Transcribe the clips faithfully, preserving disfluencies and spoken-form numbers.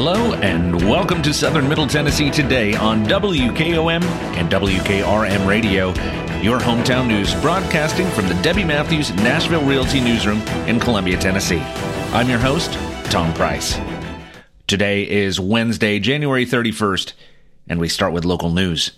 Hello and welcome to Southern Middle Tennessee Today on W K O M and W K R M Radio, your hometown news broadcasting from the Debbie Matthews Nashville Realty Newsroom in Columbia, Tennessee. I'm your host, Tom Price. Today is Wednesday, January thirty-first, and we start with local news.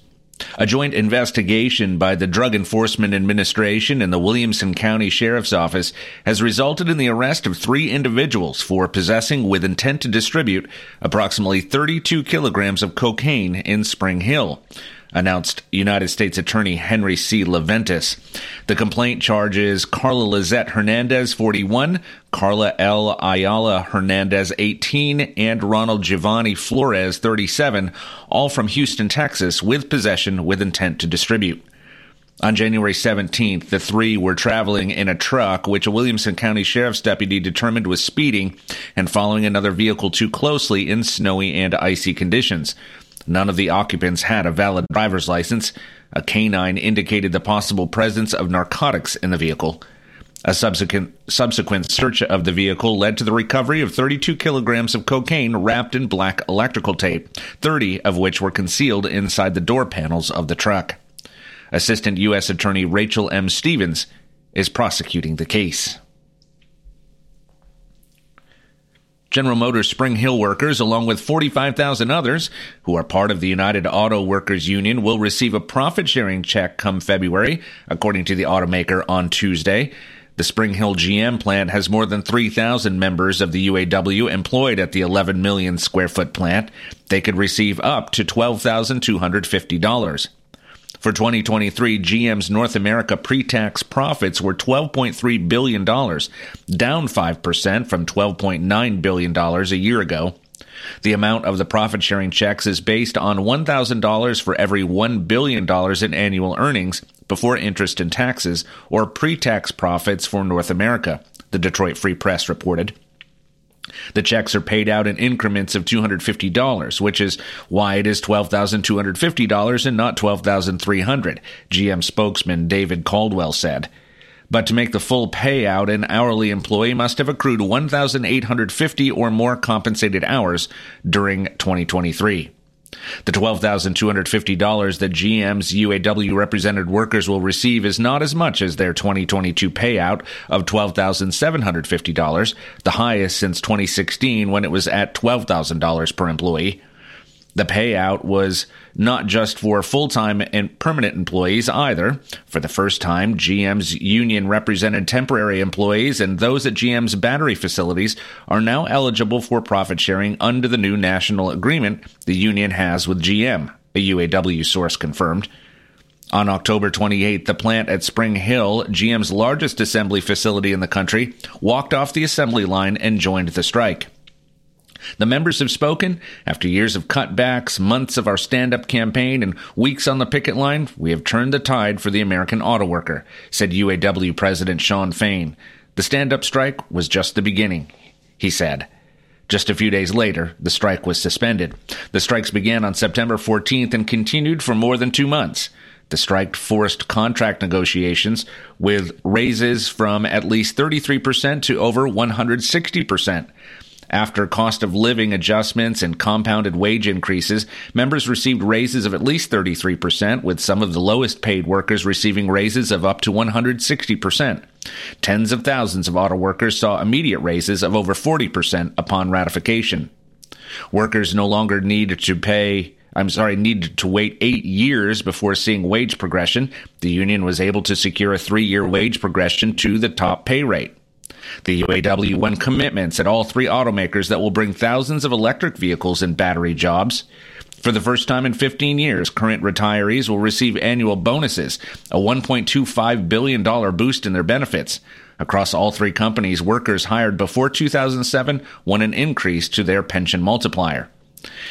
A joint investigation by the Drug Enforcement Administration and the Williamson County Sheriff's Office has resulted in the arrest of three individuals for possessing with intent to distribute approximately thirty-two kilograms of cocaine in Spring Hill, announced United States Attorney Henry C. Leventis. The complaint charges Carla Lizette Hernandez, forty-one, Carla L. Ayala Hernandez, eighteen, and Ronald Giovanni Flores, thirty-seven, all from Houston, Texas, with possession with intent to distribute. On January seventeenth, the three were traveling in a truck, which a Williamson County Sheriff's deputy determined was speeding and following another vehicle too closely in snowy and icy conditions. None of the occupants had a valid driver's license. A canine indicated the possible presence of narcotics in the vehicle. A subsequent, subsequent search of the vehicle led to the recovery of thirty-two kilograms of cocaine wrapped in black electrical tape, thirty of which were concealed inside the door panels of the truck. Assistant U S. Attorney Rachel M. Stevens is prosecuting the case. General Motors Spring Hill workers, along with forty-five thousand others who are part of the United Auto Workers Union, will receive a profit-sharing check come February, according to the automaker on Tuesday. The Spring Hill G M plant has more than three thousand members of the U A W employed at the eleven million square foot plant. They could receive up to twelve thousand two hundred fifty dollars. For twenty twenty-three, G M's North America pre-tax profits were twelve point three billion dollars, down five percent from twelve point nine billion dollars a year ago. The amount of the profit-sharing checks is based on one thousand dollars for every one billion dollars in annual earnings before interest and taxes, or pre-tax profits for North America, the Detroit Free Press reported. The checks are paid out in increments of two hundred fifty dollars, which is why it is twelve thousand two hundred fifty dollars and not twelve thousand three hundred dollars, G M spokesman David Caldwell said. But to make the full payout, an hourly employee must have accrued one thousand eight hundred fifty or more compensated hours during twenty twenty-three. The twelve thousand two hundred fifty dollars that G M's U A W-represented workers will receive is not as much as their twenty twenty-two payout of twelve thousand seven hundred fifty dollars, the highest since twenty sixteen when it was at twelve thousand dollars per employee. The payout was not just for full-time and permanent employees either. For the first time, G M's union represented temporary employees, and those at G M's battery facilities are now eligible for profit sharing under the new national agreement the union has with G M, a U A W source confirmed. On October twenty-eighth, the plant at Spring Hill, G M's largest assembly facility in the country, walked off the assembly line and joined the strike. The members have spoken. After years of cutbacks, months of our stand-up campaign, and weeks on the picket line, we have turned the tide for the American auto worker, said U A W President Sean Fain. The stand-up strike was just the beginning, he said. Just a few days later, the strike was suspended. The strikes began on September fourteenth and continued for more than two months. The strike forced contract negotiations with raises from at least thirty-three percent to over one hundred sixty percent. After cost of living adjustments and compounded wage increases, members received raises of at least thirty-three percent, with some of the lowest paid workers receiving raises of up to one hundred sixty percent. Tens of thousands of auto workers saw immediate raises of over forty percent upon ratification. Workers no longer need to pay I'm sorry, needed to wait eight years before seeing wage progression. The union was able to secure a three-year wage progression to the top pay rate. The U A W won commitments at all three automakers that will bring thousands of electric vehicles and battery jobs. For the first time in fifteen years, current retirees will receive annual bonuses, a one point two five billion dollars boost in their benefits. Across all three companies, workers hired before two thousand seven won an increase to their pension multiplier.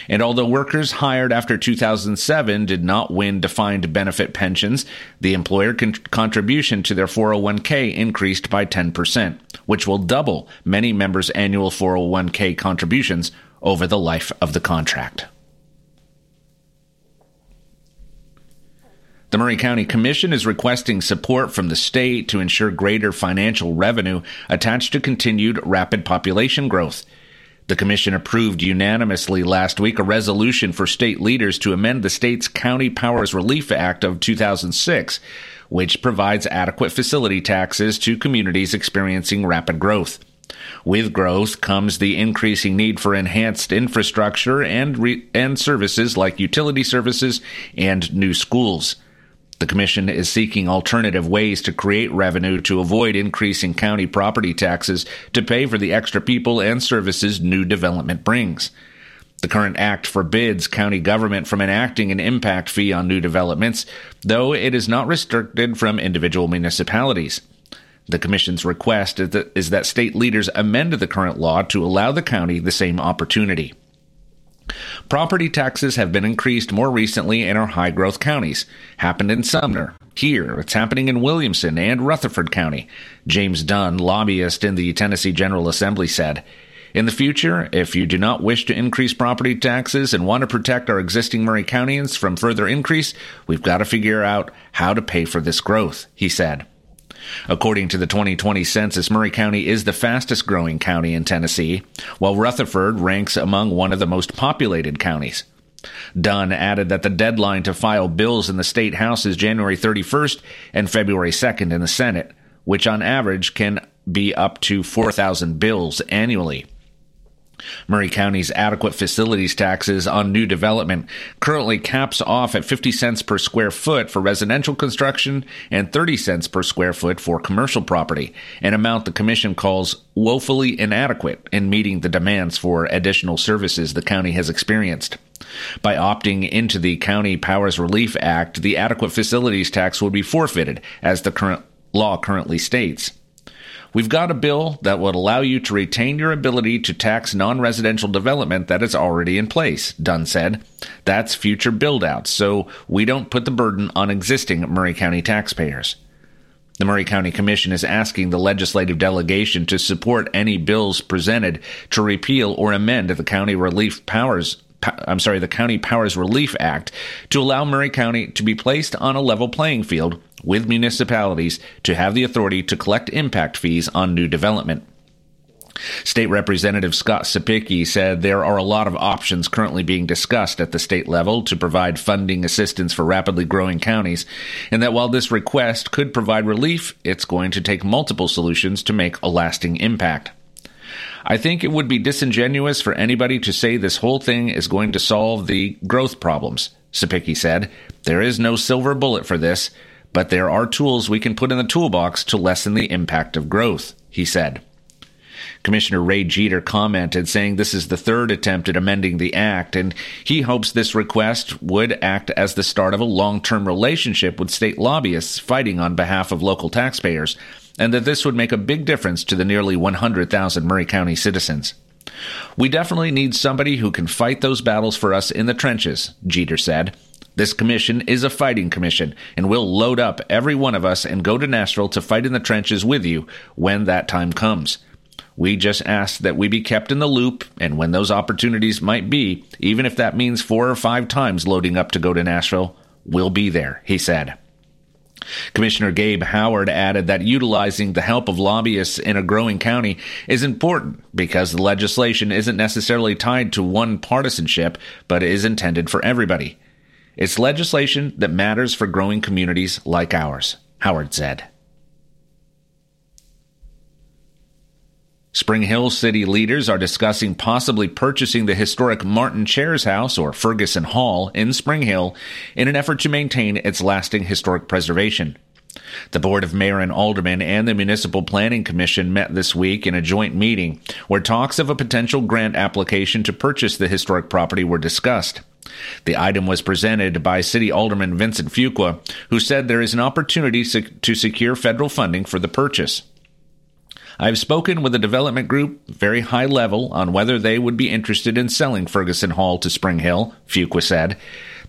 And although workers hired after two thousand seven did not win defined benefit pensions, the employer con- contribution to their four oh one k increased by ten percent, which will double many members' annual four oh one k contributions over the life of the contract. The Maury County Commission is requesting support from the state to ensure greater financial revenue attached to continued rapid population growth. The commission approved unanimously last week a resolution for state leaders to amend the state's County Powers Relief Act of two thousand six, which provides adequate facility taxes to communities experiencing rapid growth. With growth comes the increasing need for enhanced infrastructure and re- and services like utility services and new schools. The commission is seeking alternative ways to create revenue to avoid increasing county property taxes to pay for the extra people and services new development brings. The current act forbids county government from enacting an impact fee on new developments, though it is not restricted from individual municipalities. The commission's request is that state leaders amend the current law to allow the county the same opportunity. Property taxes have been increased more recently in our high-growth counties. Happened in Sumner. Here, it's happening in Williamson and Rutherford County. James Dunn, lobbyist in the Tennessee General Assembly, said, "In the future, if you do not wish to increase property taxes and want to protect our existing Murray Countians from further increase, we've got to figure out how to pay for this growth," he said. According to the twenty twenty census, Murray County is the fastest-growing county in Tennessee, while Rutherford ranks among one of the most populated counties. Dunn added that the deadline to file bills in the State House is January thirty-first and February second in the Senate, which on average can be up to four thousand bills annually. Murray County's adequate facilities taxes on new development currently caps off at fifty cents per square foot for residential construction and thirty cents per square foot for commercial property, an amount the commission calls woefully inadequate in meeting the demands for additional services the county has experienced. By opting into the County Powers Relief Act, the adequate facilities tax would be forfeited, as the current law currently states. "We've got a bill that would allow you to retain your ability to tax non-residential development that is already in place," Dunn said. "That's future build-outs, so we don't put the burden on existing Murray County taxpayers." The Murray County Commission is asking the legislative delegation to support any bills presented to repeal or amend the County Relief Powers I'm sorry, the County Powers Relief Act to allow Murray County to be placed on a level playing field with municipalities to have the authority to collect impact fees on new development. State Representative Scott Cepicky said there are a lot of options currently being discussed at the state level to provide funding assistance for rapidly growing counties, and that while this request could provide relief, it's going to take multiple solutions to make a lasting impact. "I think it would be disingenuous for anybody to say this whole thing is going to solve the growth problems," Cepicky said. "There is no silver bullet for this, but there are tools we can put in the toolbox to lessen the impact of growth," he said. Commissioner Ray Jeter commented, saying this is the third attempt at amending the act, and he hopes this request would act as the start of a long-term relationship with state lobbyists fighting on behalf of local taxpayers, and that this would make a big difference to the nearly one hundred thousand Murray County citizens. "We definitely need somebody who can fight those battles for us in the trenches," Jeter said. "This commission is a fighting commission, and we'll load up every one of us and go to Nashville to fight in the trenches with you when that time comes. We just ask that we be kept in the loop, and when those opportunities might be, even if that means four or five times loading up to go to Nashville, we'll be there," he said. Commissioner Gabe Howard added that utilizing the help of lobbyists in a growing county is important because the legislation isn't necessarily tied to one partisanship, but is intended for everybody. "It's legislation that matters for growing communities like ours," Howard said. Spring Hill city leaders are discussing possibly purchasing the historic Martin Chair's House, or Ferguson Hall, in Spring Hill in an effort to maintain its lasting historic preservation. The Board of Mayor and Aldermen and the Municipal Planning Commission met this week in a joint meeting where talks of a potential grant application to purchase the historic property were discussed. The item was presented by City Alderman Vincent Fuqua, who said there is an opportunity to secure federal funding for the purchase. "I've spoken with a development group, very high level, on whether they would be interested in selling Ferguson Hall to Spring Hill," Fuqua said.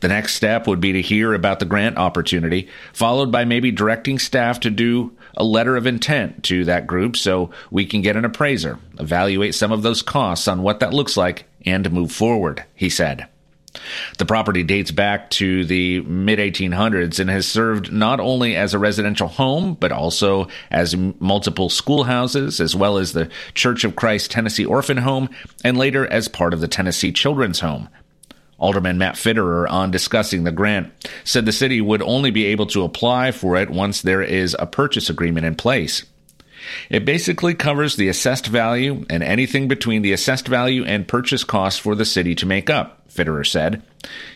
"The next step would be to hear about the grant opportunity, followed by maybe directing staff to do a letter of intent to that group so we can get an appraiser, evaluate some of those costs on what that looks like, and move forward," he said. The property dates back to the mid eighteen hundreds and has served not only as a residential home, but also as multiple schoolhouses, as well as the Church of Christ Tennessee Orphan Home, and later as part of the Tennessee Children's Home. Alderman Matt Fitterer, on discussing the grant, said the city would only be able to apply for it once there is a purchase agreement in place. It basically covers the assessed value and anything between the assessed value and purchase cost for the city to make up, Fitterer said.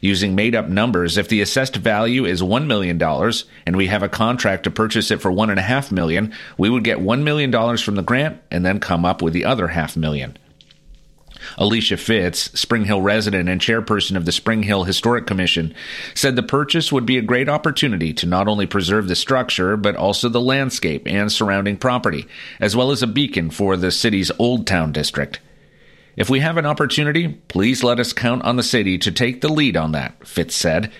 Using made-up numbers, if the assessed value is one million dollars and we have a contract to purchase it for one point five million dollars, we would get one million dollars from the grant and then come up with the other half million. Alicia Fitz, Spring Hill resident and chairperson of the Spring Hill Historic Commission, said the purchase would be a great opportunity to not only preserve the structure, but also the landscape and surrounding property, as well as a beacon for the city's Old Town District. If we have an opportunity, please let us count on the city to take the lead on that, Fitz said.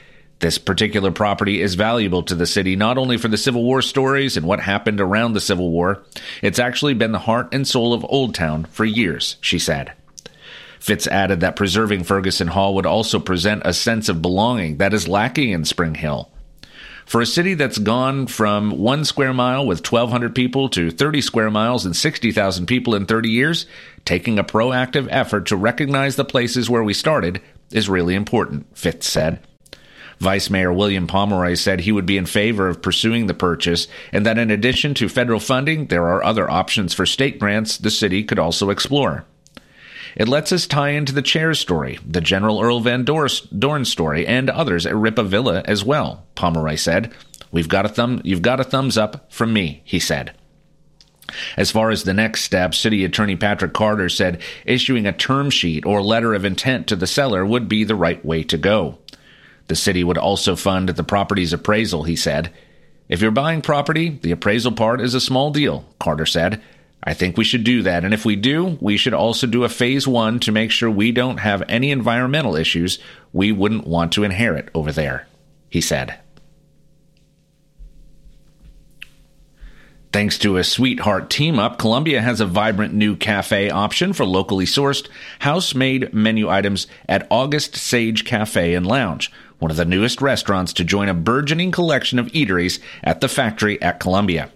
This particular property is valuable to the city not only for the Civil War stories and what happened around the Civil War, it's actually been the heart and soul of Old Town for years, she said. Fitz added that preserving Ferguson Hall would also present a sense of belonging that is lacking in Spring Hill. For a city that's gone from one square mile with twelve hundred people to thirty square miles and sixty thousand people in thirty years, taking a proactive effort to recognize the places where we started is really important, Fitz said. Vice Mayor William Pomeroy said he would be in favor of pursuing the purchase and that in addition to federal funding, there are other options for state grants the city could also explore. It lets us tie into the Chair's story, the General Earl Van Dorn story, and others at Rippavilla as well, Pomeroy said. We've got a thumb, you've got a thumbs up from me, he said. As far as the next step, City Attorney Patrick Carter said issuing a term sheet or letter of intent to the seller would be the right way to go. The city would also fund the property's appraisal, he said. If you're buying property, the appraisal part is a small deal, Carter said. I think we should do that, and if we do, we should also do a phase one to make sure we don't have any environmental issues we wouldn't want to inherit over there, he said. Thanks to a sweetheart team-up, Columbia has a vibrant new cafe option for locally sourced, house-made menu items at August Sage Cafe and Lounge, one of the newest restaurants to join a burgeoning collection of eateries at the Factory at Columbia.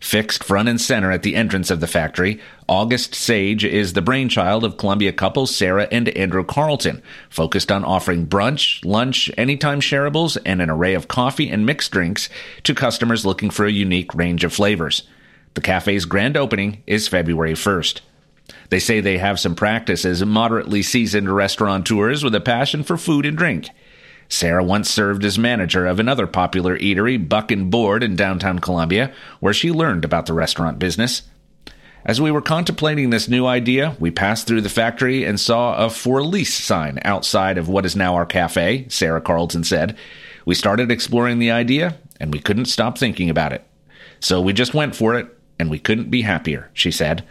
Fixed front and center at the entrance of the factory, August Sage is the brainchild of Columbia couple Sarah and Andrew Carleton, focused on offering brunch, lunch, anytime shareables, and an array of coffee and mixed drinks to customers looking for a unique range of flavors. The cafe's grand opening is February first. They say they have some practice as moderately seasoned restaurateurs with a passion for food and drink. Sarah once served as manager of another popular eatery, Buck and Board, in downtown Columbia, where she learned about the restaurant business. As we were contemplating this new idea, we passed through the factory and saw a for lease sign outside of what is now our cafe, Sarah Carleton said. We started exploring the idea, and we couldn't stop thinking about it. So we just went for it, and we couldn't be happier, she said.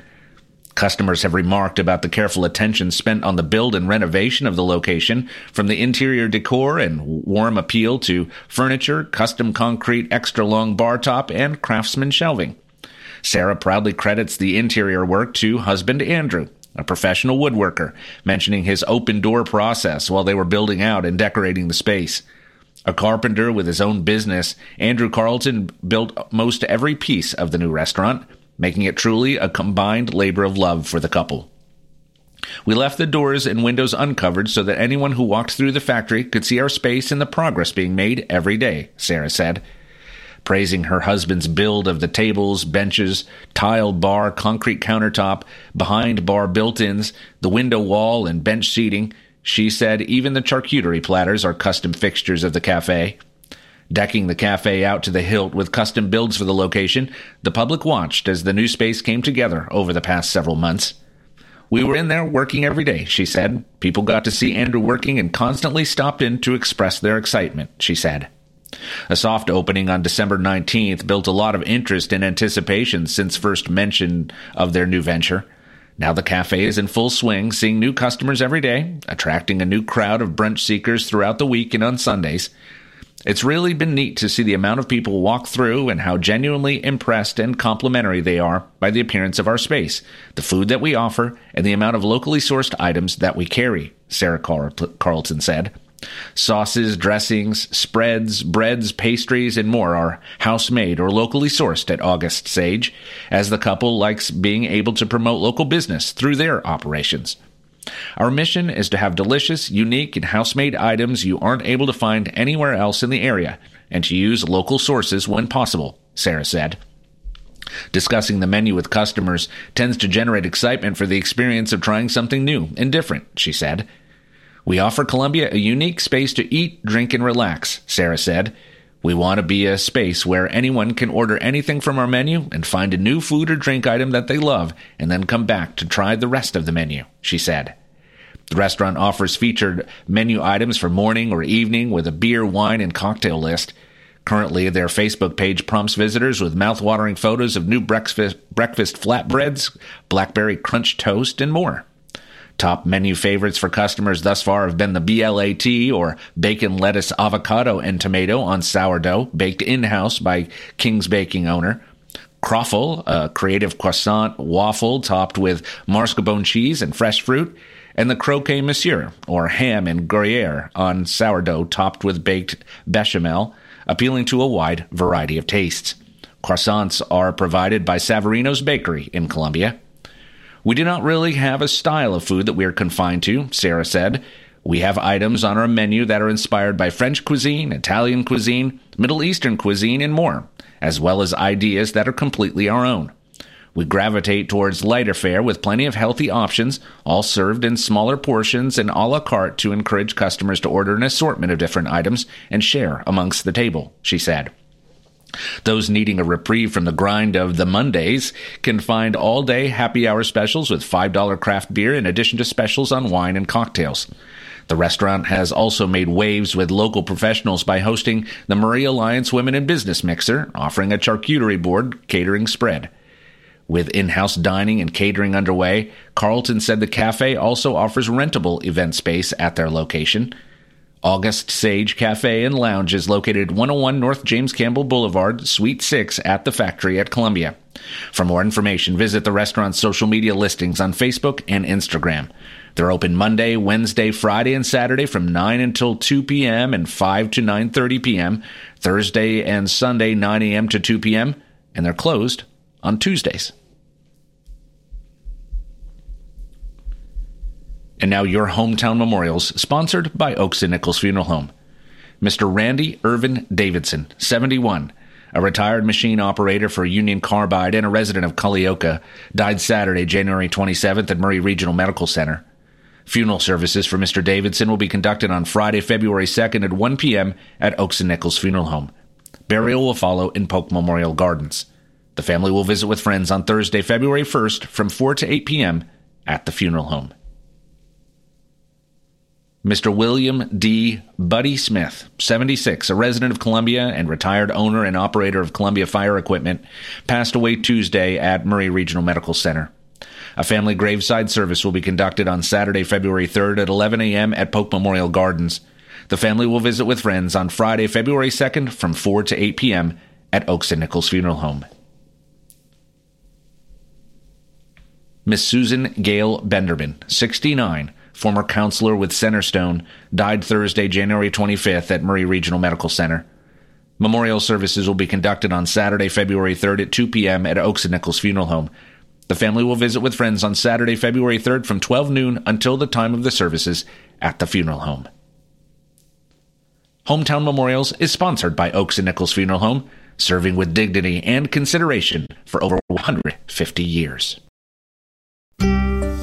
Customers have remarked about the careful attention spent on the build and renovation of the location, from the interior decor and warm appeal to furniture, custom concrete, extra-long bar top, and craftsman shelving. Sarah proudly credits the interior work to husband Andrew, a professional woodworker, mentioning his open-door process while they were building out and decorating the space. A carpenter with his own business, Andrew Carleton built most every piece of the new restaurant, making it truly a combined labor of love for the couple. We left the doors and windows uncovered so that anyone who walked through the factory could see our space and the progress being made every day, Sarah said. Praising her husband's build of the tables, benches, tiled bar, concrete countertop, behind bar built-ins, the window wall, and bench seating, she said even the charcuterie platters are custom fixtures of the cafe. Decking the cafe out to the hilt with custom builds for the location, the public watched as the new space came together over the past several months. We were in there working every day, she said. People got to see Andrew working and constantly stopped in to express their excitement, she said. A soft opening on December nineteenth built a lot of interest and anticipation since first mention of their new venture. Now the cafe is in full swing, seeing new customers every day, attracting a new crowd of brunch seekers throughout the week and on Sundays. It's really been neat to see the amount of people walk through and how genuinely impressed and complimentary they are by the appearance of our space, the food that we offer, and the amount of locally sourced items that we carry, Sarah Carleton said. Sauces, dressings, spreads, breads, pastries, and more are house-made or locally sourced at August Sage, as the couple likes being able to promote local business through their operations. Our mission is to have delicious, unique, and house-made items you aren't able to find anywhere else in the area, and to use local sources when possible, Sarah said. Discussing the menu with customers tends to generate excitement for the experience of trying something new and different, she said. We offer Columbia a unique space to eat, drink, and relax, Sarah said. We want to be a space where anyone can order anything from our menu and find a new food or drink item that they love and then come back to try the rest of the menu, she said. The restaurant offers featured menu items for morning or evening with a beer, wine, and cocktail list. Currently, their Facebook page prompts visitors with mouth-watering photos of new breakfast, breakfast flatbreads, blackberry crunch toast, and more. Top menu favorites for customers thus far have been the B L A T, or bacon, lettuce, avocado, and tomato on sourdough, baked in-house by King's Baking owner. Croffle, a creative croissant waffle topped with mascarpone cheese and fresh fruit. And the croquet monsieur, or ham and gruyere on sourdough topped with baked bechamel, appealing to a wide variety of tastes. Croissants are provided by Savarino's Bakery in Columbia. We do not really have a style of food that we are confined to, Sarah said. We have items on our menu that are inspired by French cuisine, Italian cuisine, Middle Eastern cuisine, and more, as well as ideas that are completely our own. We gravitate towards lighter fare with plenty of healthy options, all served in smaller portions and a la carte to encourage customers to order an assortment of different items and share amongst the table, she said. Those needing a reprieve from the grind of the Mondays can find all-day happy hour specials with five dollars craft beer in addition to specials on wine and cocktails. The restaurant has also made waves with local professionals by hosting the Murray Alliance Women in Business Mixer, offering a charcuterie board catering spread. With in-house dining and catering underway, Carleton said the cafe also offers rentable event space at their location. August Sage Cafe and Lounge is located at one oh one North James Campbell Boulevard, Suite six at the Factory at Columbia. For more information, visit the restaurant's social media listings on Facebook and Instagram. They're open Monday, Wednesday, Friday, and Saturday from nine until two p.m. and five to nine thirty p.m., Thursday and Sunday, nine a.m. to two p.m., and they're closed on Tuesdays. And now your hometown memorials, sponsored by Oaks and Nichols Funeral Home. Mister Randy Irvin Davidson, seventy-one, a retired machine operator for Union Carbide and a resident of Cullioca, died Saturday, January twenty-seventh at Maury Regional Medical Center. Funeral services for Mister Davidson will be conducted on Friday, February second at one p.m. at Oaks and Nichols Funeral Home. Burial will follow in Polk Memorial Gardens. The family will visit with friends on Thursday, February first from four to eight p.m. at the funeral home. Mister William D. Buddy Smith, seventy-six, a resident of Columbia and retired owner and operator of Columbia Fire Equipment, passed away Tuesday at Maury Regional Medical Center. A family graveside service will be conducted on Saturday, February third at eleven a.m. at Polk Memorial Gardens. The family will visit with friends on Friday, February second from four to eight p.m. at Oaks and Nichols Funeral Home. Miss Susan Gail Benderman, sixty-nine, former counselor with Centerstone, died Thursday, January twenty-fifth at Maury Regional Medical Center. Memorial services will be conducted on Saturday, February third at two p.m. at Oaks and Nichols Funeral Home. The family will visit with friends on Saturday, February third from twelve noon until the time of the services at the funeral home. Hometown Memorials is sponsored by Oaks and Nichols Funeral Home, serving with dignity and consideration for over one hundred fifty years.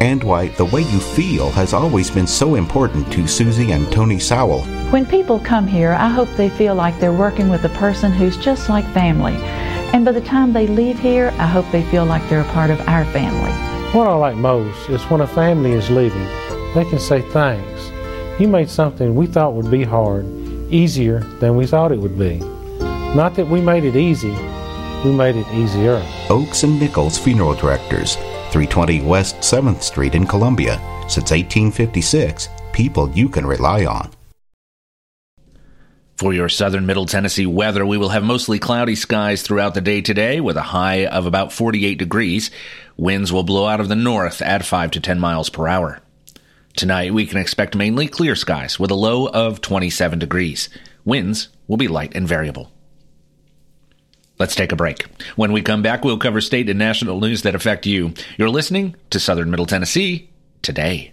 And why the way you feel has always been so important to Susie and Tony Sowell. When people come here, I hope they feel like they're working with a person who's just like family. And by the time they leave here, I hope they feel like they're a part of our family. What I like most is when a family is leaving, they can say thanks. You made something we thought would be hard easier than we thought it would be. Not that we made it easy, we made it easier. Oaks and Nichols Funeral Directors, three twenty West seventh Street in Columbia. Since eighteen fifty-six, people you can rely on. For your southern Middle Tennessee weather, we will have mostly cloudy skies throughout the day today with a high of about forty-eight degrees. Winds will blow out of the north at five to ten miles per hour. Tonight, we can expect mainly clear skies with a low of twenty-seven degrees. Winds will be light and variable. Let's take a break. When we come back, we'll cover state and national news that affect you. You're listening to Southern Middle Tennessee Today.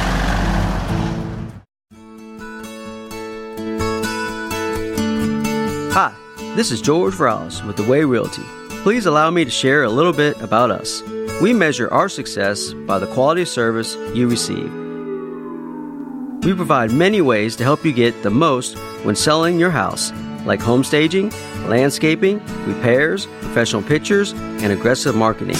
Hi, this is George Ross with The Way Realty. Please allow me to share a little bit about us. We measure our success by the quality of service you receive. We provide many ways to help you get the most when selling your house, like home staging, landscaping, repairs, professional pictures, and aggressive marketing.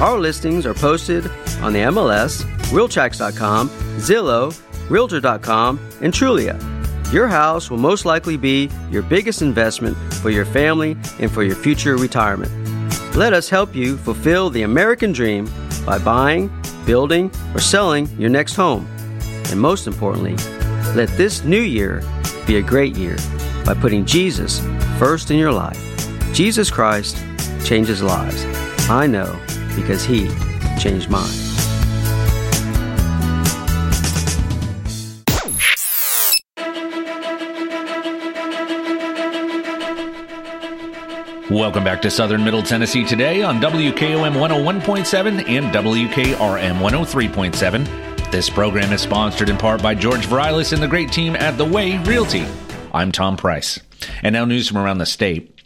Our listings are posted on the M L S, Realtracks dot com, Zillow, Realtor dot com, and Trulia. Your house will most likely be your biggest investment for your family and for your future retirement. Let us help you fulfill the American dream by buying, building, or selling your next home. And most importantly, let this new year be a great year by putting Jesus first in your life. Jesus Christ changes lives. I know because He changed mine. Welcome back to Southern Middle Tennessee Today on W K O M one oh one point seven and W K R M one oh three point seven. This program is sponsored in part by George Varilis and the great team at The Way Realty. I'm Tom Price. And now news from around the state.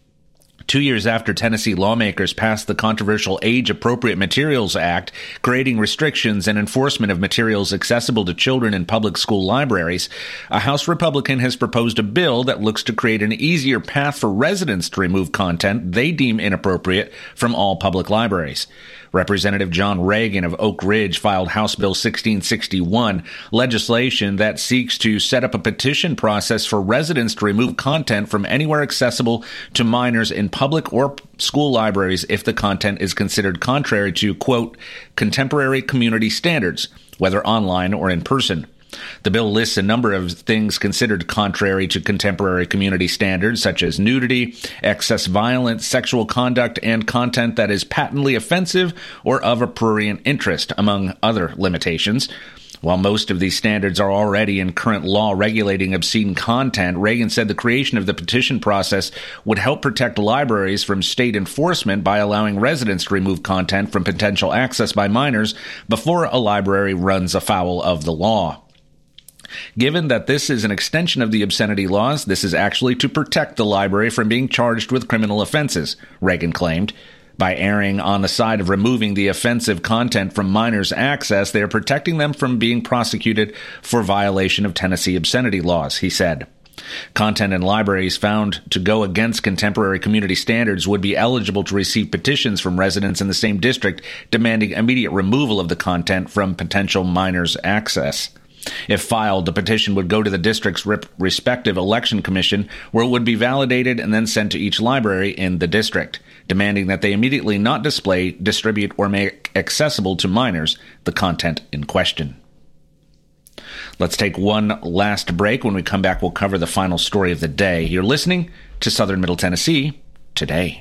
Two years after Tennessee lawmakers passed the controversial Age-Appropriate Materials Act, creating restrictions and enforcement of materials accessible to children in public school libraries, a House Republican has proposed a bill that looks to create an easier path for residents to remove content they deem inappropriate from all public libraries. Representative John Reagan of Oak Ridge filed House Bill sixteen sixty-one, legislation that seeks to set up a petition process for residents to remove content from anywhere accessible to minors in public or school libraries if the content is considered contrary to, quote, contemporary community standards, whether online or in person. The bill lists a number of things considered contrary to contemporary community standards, such as nudity, excess violence, sexual conduct, and content that is patently offensive or of prurient interest, among other limitations. While most of these standards are already in current law regulating obscene content, Reagan said the creation of the petition process would help protect libraries from state enforcement by allowing residents to remove content from potential access by minors before a library runs afoul of the law. Given that this is an extension of the obscenity laws, this is actually to protect the library from being charged with criminal offenses, Reagan claimed. By erring on the side of removing the offensive content from minors' access, they are protecting them from being prosecuted for violation of Tennessee obscenity laws, he said. Content in libraries found to go against contemporary community standards would be eligible to receive petitions from residents in the same district demanding immediate removal of the content from potential minors' access. If filed, the petition would go to the district's rep- respective election commission, where it would be validated and then sent to each library in the district, demanding that they immediately not display, distribute, or make accessible to minors the content in question. Let's take one last break. When we come back, we'll cover the final story of the day. You're listening to Southern Middle Tennessee Today.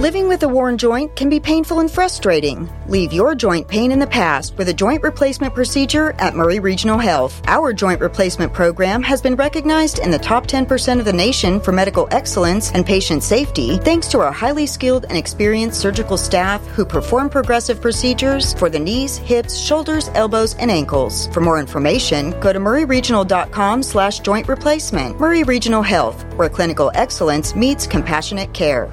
Living with a worn joint can be painful and frustrating. Leave your joint pain in the past with a joint replacement procedure at Maury Regional Health. Our joint replacement program has been recognized in the top ten percent of the nation for medical excellence and patient safety, thanks to our highly skilled and experienced surgical staff who perform progressive procedures for the knees, hips, shoulders, elbows, and ankles. For more information, go to murray regional dot com slash joint replacement. Maury Regional Health, where clinical excellence meets compassionate care.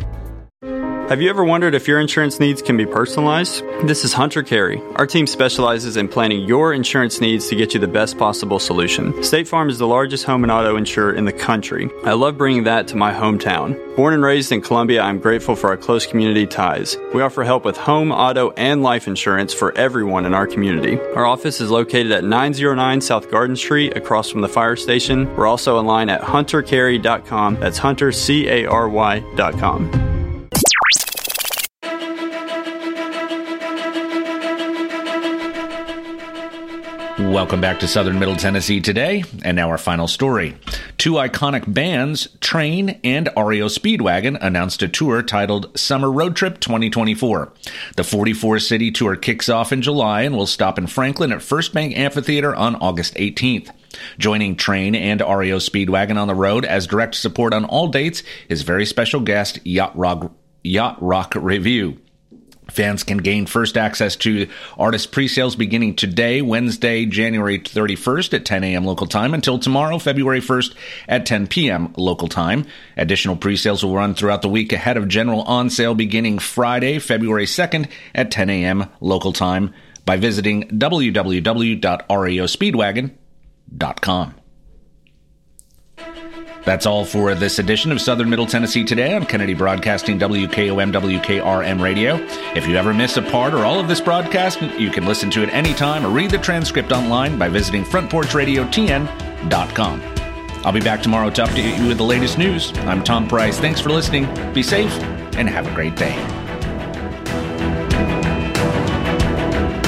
Have you ever wondered if your insurance needs can be personalized? This is Hunter Carey. Our team specializes in planning your insurance needs to get you the best possible solution. State Farm is the largest home and auto insurer in the country. I love bringing that to my hometown. Born and raised in Columbia, I'm grateful for our close community ties. We offer help with home, auto, and life insurance for everyone in our community. Our office is located at nine oh nine South Garden Street, across from the fire station. We're also online at hunter carey dot com. That's Hunter, C A R Y dot com. Welcome back to Southern Middle Tennessee Today, and now our final story. Two iconic bands, Train and R E O Speedwagon, announced a tour titled Summer Road Trip twenty twenty-four. The forty-four city tour kicks off in July and will stop in Franklin at First Bank Amphitheater on August eighteenth. Joining Train and R E O Speedwagon on the road as direct support on all dates is very special guest Yacht Rock, Yacht Rock Review. Fans can gain first access to artist pre-sales beginning today, Wednesday, January thirty-first at ten a.m. local time until tomorrow, February first at ten p.m. local time. Additional pre-sales will run throughout the week ahead of general on sale beginning Friday, February second at ten a.m. local time by visiting w w w dot r e o speedwagon dot com. That's all for this edition of Southern Middle Tennessee Today on Kennedy Broadcasting, W K O M, W K R M Radio. If you ever miss a part or all of this broadcast, you can listen to it anytime or read the transcript online by visiting front porch radio t n dot com. I'll be back tomorrow to update you with the latest news. I'm Tom Price. Thanks for listening. Be safe and have a great day.